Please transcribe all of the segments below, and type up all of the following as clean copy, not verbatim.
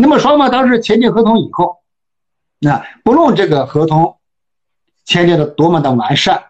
那么双方当时签订合同以后，那不论这个合同签订的多么的完善，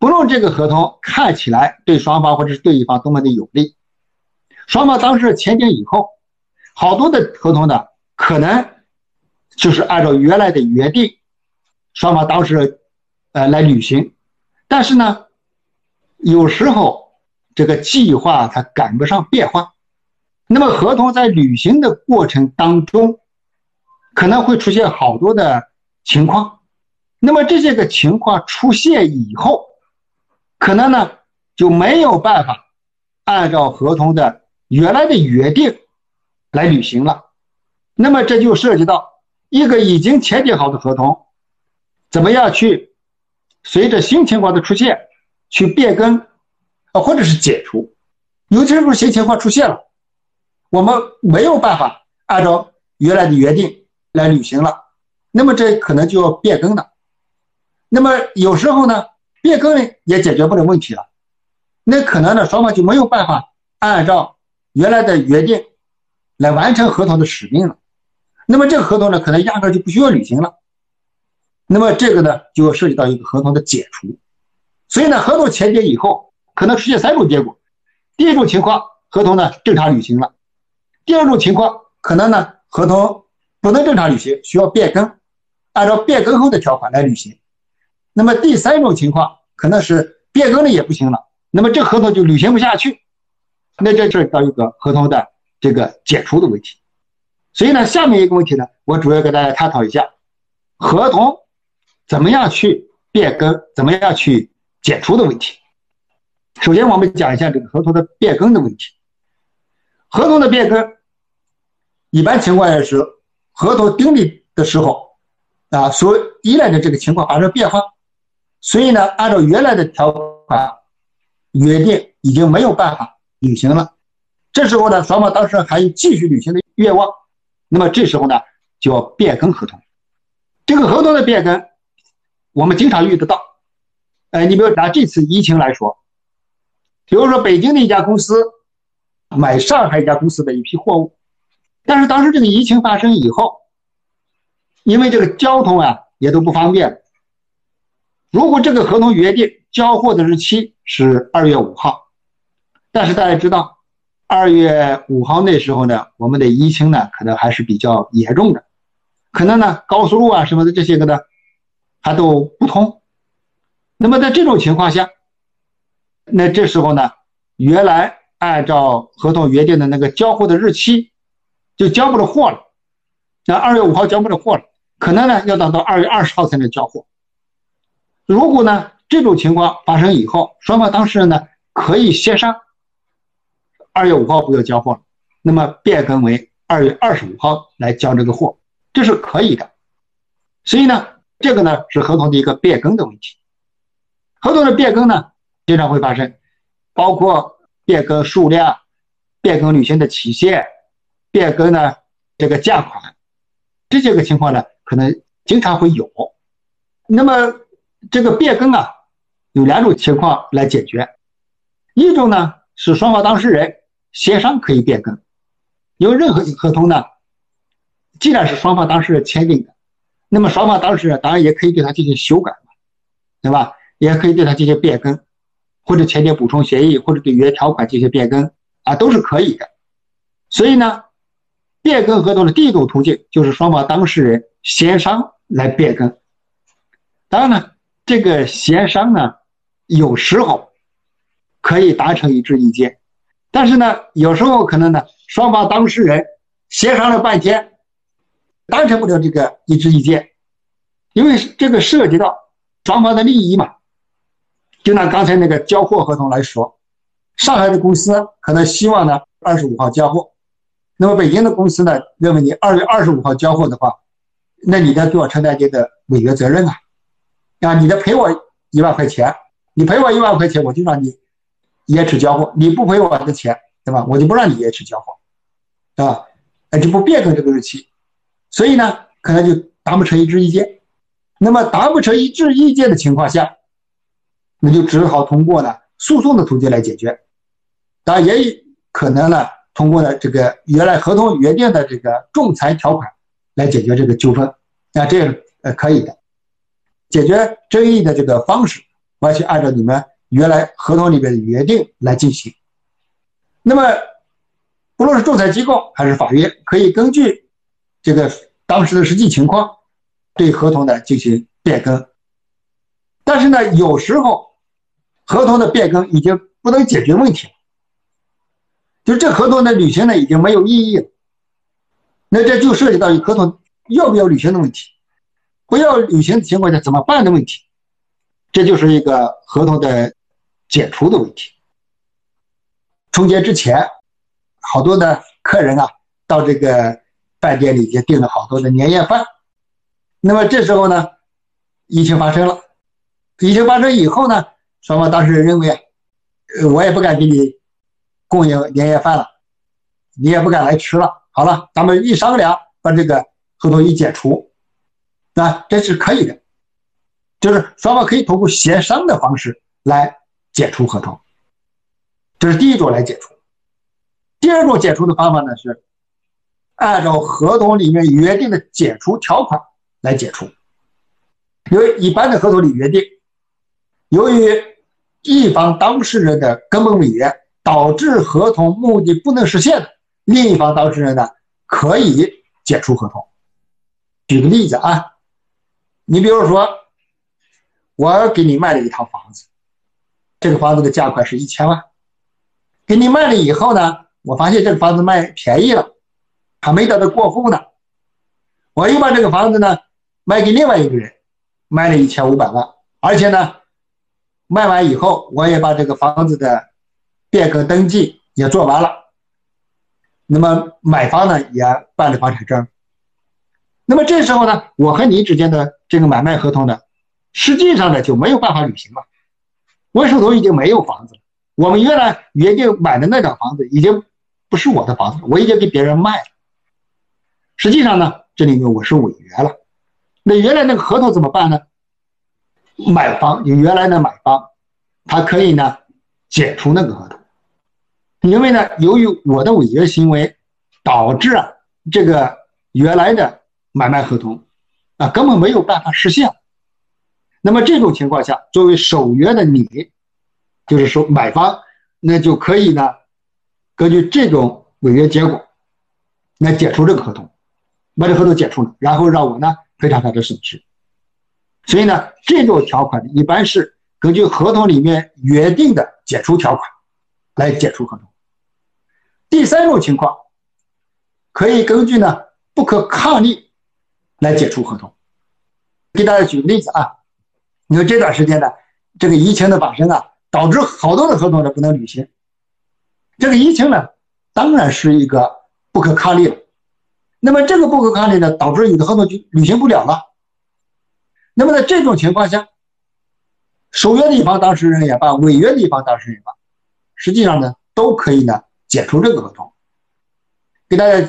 不论这个合同看起来对双方或者是对一方多么的有利，双方当时签订以后，好多的合同呢，可能就是按照原来的约定，双方当时来履行，但是呢，有时候这个计划它赶不上变化，那么合同在履行的过程当中，可能会出现好多的情况，那么这些个情况出现以后，可能呢就没有办法按照合同的原来的约定来履行了，那么这就涉及到一个已经签订好的合同，怎么样去随着新情况的出现去变更或者是解除，尤其是新情况出现了，我们没有办法按照原来的约定来履行了，那么这可能就要变更了，那么有时候呢变更也解决不了问题了，那可能呢双方就没有办法按照原来的约定来完成合同的使命了，那么这个合同呢可能压根就不需要履行了，那么这个呢就涉及到一个合同的解除。所以呢合同签订以后可能出现三种结果，第一种情况合同呢正常履行了，第二种情况可能呢合同不能正常履行，需要变更，按照变更后的条款来履行，那么第三种情况可能是变更了也不行了，那么这合同就履行不下去，那这就是到一个合同的这个解除的问题。所以呢，下面一个问题呢，我主要给大家探讨一下，合同怎么样去变更，怎么样去解除的问题。首先我们讲一下这个合同的变更的问题。合同的变更，一般情况下是合同订立的时候啊所依赖的这个情况发生变化，所以呢，按照原来的条款约定已经没有办法履行了，这时候呢，双方当时还有继续履行的愿望，那么这时候呢，就要变更合同。这个合同的变更，我们经常遇得到。你比如拿这次疫情来说，比如说北京的一家公司买上海一家公司的一批货物，但是当时这个疫情发生以后，因为这个交通啊也都不方便，如果这个合同约定交货的日期是2月5号，但是大家知道，2月5号那时候呢，我们的疫情呢可能还是比较严重的，可能呢高速路啊什么的这些个呢它都不通，那么在这种情况下，那这时候呢原来按照合同约定的那个交货的日期就交不了货了，那2月5号交不了货了，可能呢要等到2月20号才能交货。如果呢这种情况发生以后，双方当事人呢可以协商2月5号不要交货了，那么变更为2月25号来交这个货，这是可以的。所以呢，这个呢是合同的一个变更的问题。合同的变更呢经常会发生，包括变更数量、变更履行的期限、变更呢这个价款，这些个情况呢可能经常会有。那么这个变更啊有两种情况来解决，一种呢是双方当事人协商可以变更，因为任何合同呢，既然是双方当事人签订的，那么双方当事人当然也可以对它进行修改嘛，对吧？也可以对它进行变更，或者签订补充协议，或者对约条款进行变更啊，都是可以的。所以呢，变更合同的第一种途径就是双方当事人协商来变更。当然呢，这个协商呢，有时候可以达成一致意见，但是呢，有时候可能呢，双方当事人协商了半天，达成不了这个一致意见，因为这个涉及到双方的利益嘛。就拿刚才那个交货合同来说，上海的公司可能希望呢25号交货，那么北京的公司呢认为你2月25号交货的话，那你得对我承担这个违约责任啊，你得赔我1万块钱，你赔我1万块钱，我就让你延迟交货，你不赔我的钱，对吧？我就不让你延迟交货，对吧？就不变更这个日期。所以呢，可能就达不成一致意见。那么达不成一致意见的情况下，那就只好通过呢诉讼的途径来解决。当然也可能呢通过了这个原来合同约定的这个仲裁条款来解决这个纠纷，那这是可以的。解决争议的这个方式完全按照你们原来合同里面的约定来进行。那么，不论是仲裁机构还是法院，可以根据这个当时的实际情况，对合同呢进行变更。但是呢，有时候合同的变更已经不能解决问题了，就这合同的履行呢已经没有意义了。那这就涉及到合同要不要履行的问题，不要履行的情况下怎么办的问题，这就是一个合同的解除的问题。春节之前，好多的客人啊到这个饭店里已经订了好多的年夜饭，那么这时候呢，疫情发生了。疫情发生以后呢，双方当事人认为啊，我也不敢给你供应年夜饭了，你也不敢来吃了。好了，咱们一商量，把这个合同一解除，那这是可以的，就是双方可以通过协商的方式来解除合同，这是第一种来解除。第二种解除的方法呢是按照合同里面约定的解除条款来解除。因为一般的合同里约定，由于一方当事人的根本违约导致合同目的不能实现的，另一方当事人呢可以解除合同。举个例子啊，你比如说我给你卖了一套房子，这个房子的价款是1000万，给你卖了以后呢，我发现这个房子卖便宜了，还没等到过户呢，我又把这个房子呢卖给另外一个人，卖了1500万，而且呢卖完以后我也把这个房子的变更登记也做完了，那么买方呢也办了房产证。那么这时候呢，我和你之间的这个买卖合同呢实际上呢就没有办法履行了，我手头已经没有房子了，我们原来约定买的那套房子已经不是我的房子，我已经给别人卖了，实际上呢这里面我是违约了。那原来那个合同怎么办呢？买方，原来的买方，他可以呢解除那个合同，因为呢由于我的违约行为导致啊这个原来的买卖合同啊根本没有办法实现。那么这种情况下，作为守约的你，就是说买方，那就可以呢根据这种违约结果来解除这个合同，把这合同解除了，然后让我呢赔偿他的损失。所以呢这种条款一般是根据合同里面约定的解除条款来解除合同。第三种情况，可以根据呢不可抗力来解除合同。给大家举个例子啊，你说这段时间呢这个疫情的发生啊导致好多的合同呢不能履行，这个疫情呢当然是一个不可抗力了，那么这个不可抗力呢导致有的合同就履行不了了。那么在这种情况下，守约的一方当事人也罢，违约的一方当事人也罢，实际上呢都可以呢解除这个合同。给大家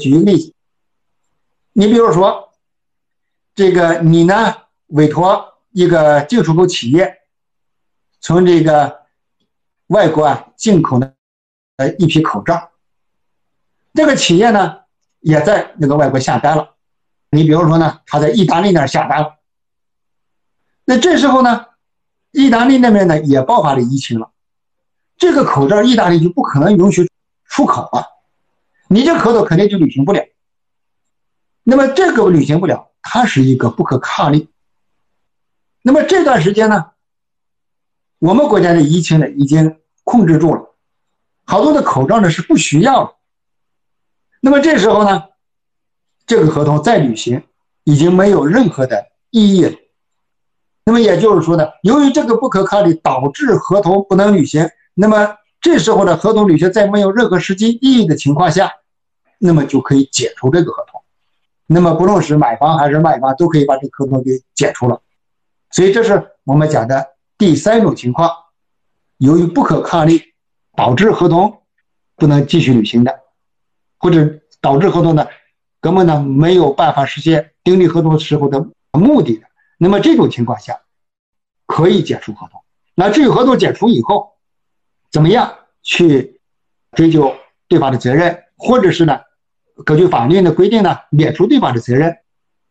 举一个例子，你比如说这个你呢委托一个进出口企业从这个外国啊进口的一批口罩，这个企业呢也在那个外国下单了，你比如说呢他在意大利那儿下单了，那这时候呢意大利那边呢也爆发了疫情了，这个口罩意大利就不可能允许出口啊，你这合同肯定就履行不了。那么这个履行不了，它是一个不可抗力。那么这段时间呢我们国家的疫情呢已经控制住了，好多的口罩呢是不需要了，那么这时候呢这个合同再履行已经没有任何的意义了。那么也就是说呢，由于这个不可抗力导致合同不能履行，那么这时候的合同履行在没有任何实际意义的情况下，那么就可以解除这个合同，那么不论是买方还是卖方都可以把这个合同给解除了。所以这是我们讲的第三种情况，由于不可抗力导致合同不能继续履行的，或者导致合同呢根本呢没有办法实现订立合同时候的目的的，那么这种情况下可以解除合同。那至于合同解除以后怎么样去追究对方的责任，或者是呢，根据法律的规定呢，免除对方的责任，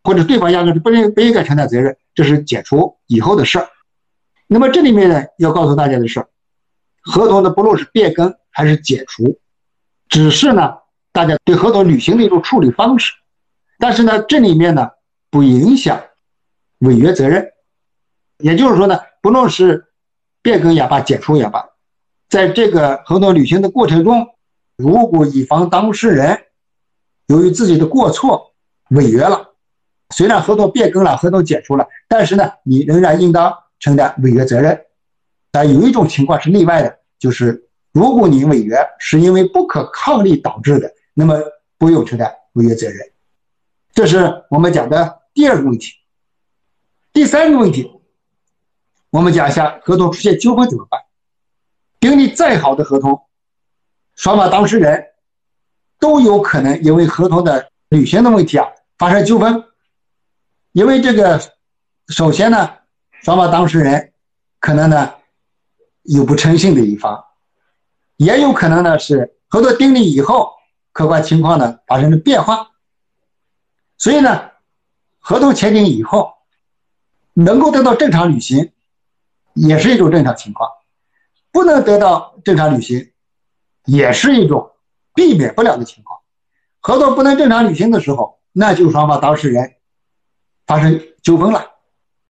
或者对方压根就不应该承担责任，这是解除以后的事儿。那么这里面呢，要告诉大家的是，合同的不论是变更还是解除，只是呢大家对合同履行的一种处理方式，但是呢这里面呢不影响违约责任。也就是说呢，不论是变更也罢，解除也罢，在这个合同履行的过程中，如果乙方当事人由于自己的过错违约了，虽然合同变更了，合同解除了，但是呢你仍然应当承担违约责任。但有一种情况是例外的，就是如果你违约是因为不可抗力导致的，那么不用承担违约责任。这是我们讲的第二个问题。第三个问题，我们讲一下合同出现纠纷怎么办。订立再好的合同，双方当事人都有可能因为合同的履行的问题啊发生纠纷。因为这个，首先呢双方当事人可能呢有不诚信的一方，也有可能呢是合同订立以后客观情况呢发生了变化，所以呢合同签订以后能够得到正常履行也是一种正常情况，不能得到正常履行也是一种避免不了的情况。合同不能正常履行的时候，那就双方当事人发生纠纷了。